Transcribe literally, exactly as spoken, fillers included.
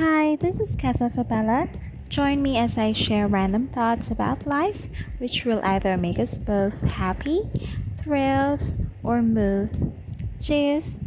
Hi, this is Casa Fabella. Join me as I share random thoughts about life, which will either make us both happy, thrilled, or moved. Cheers!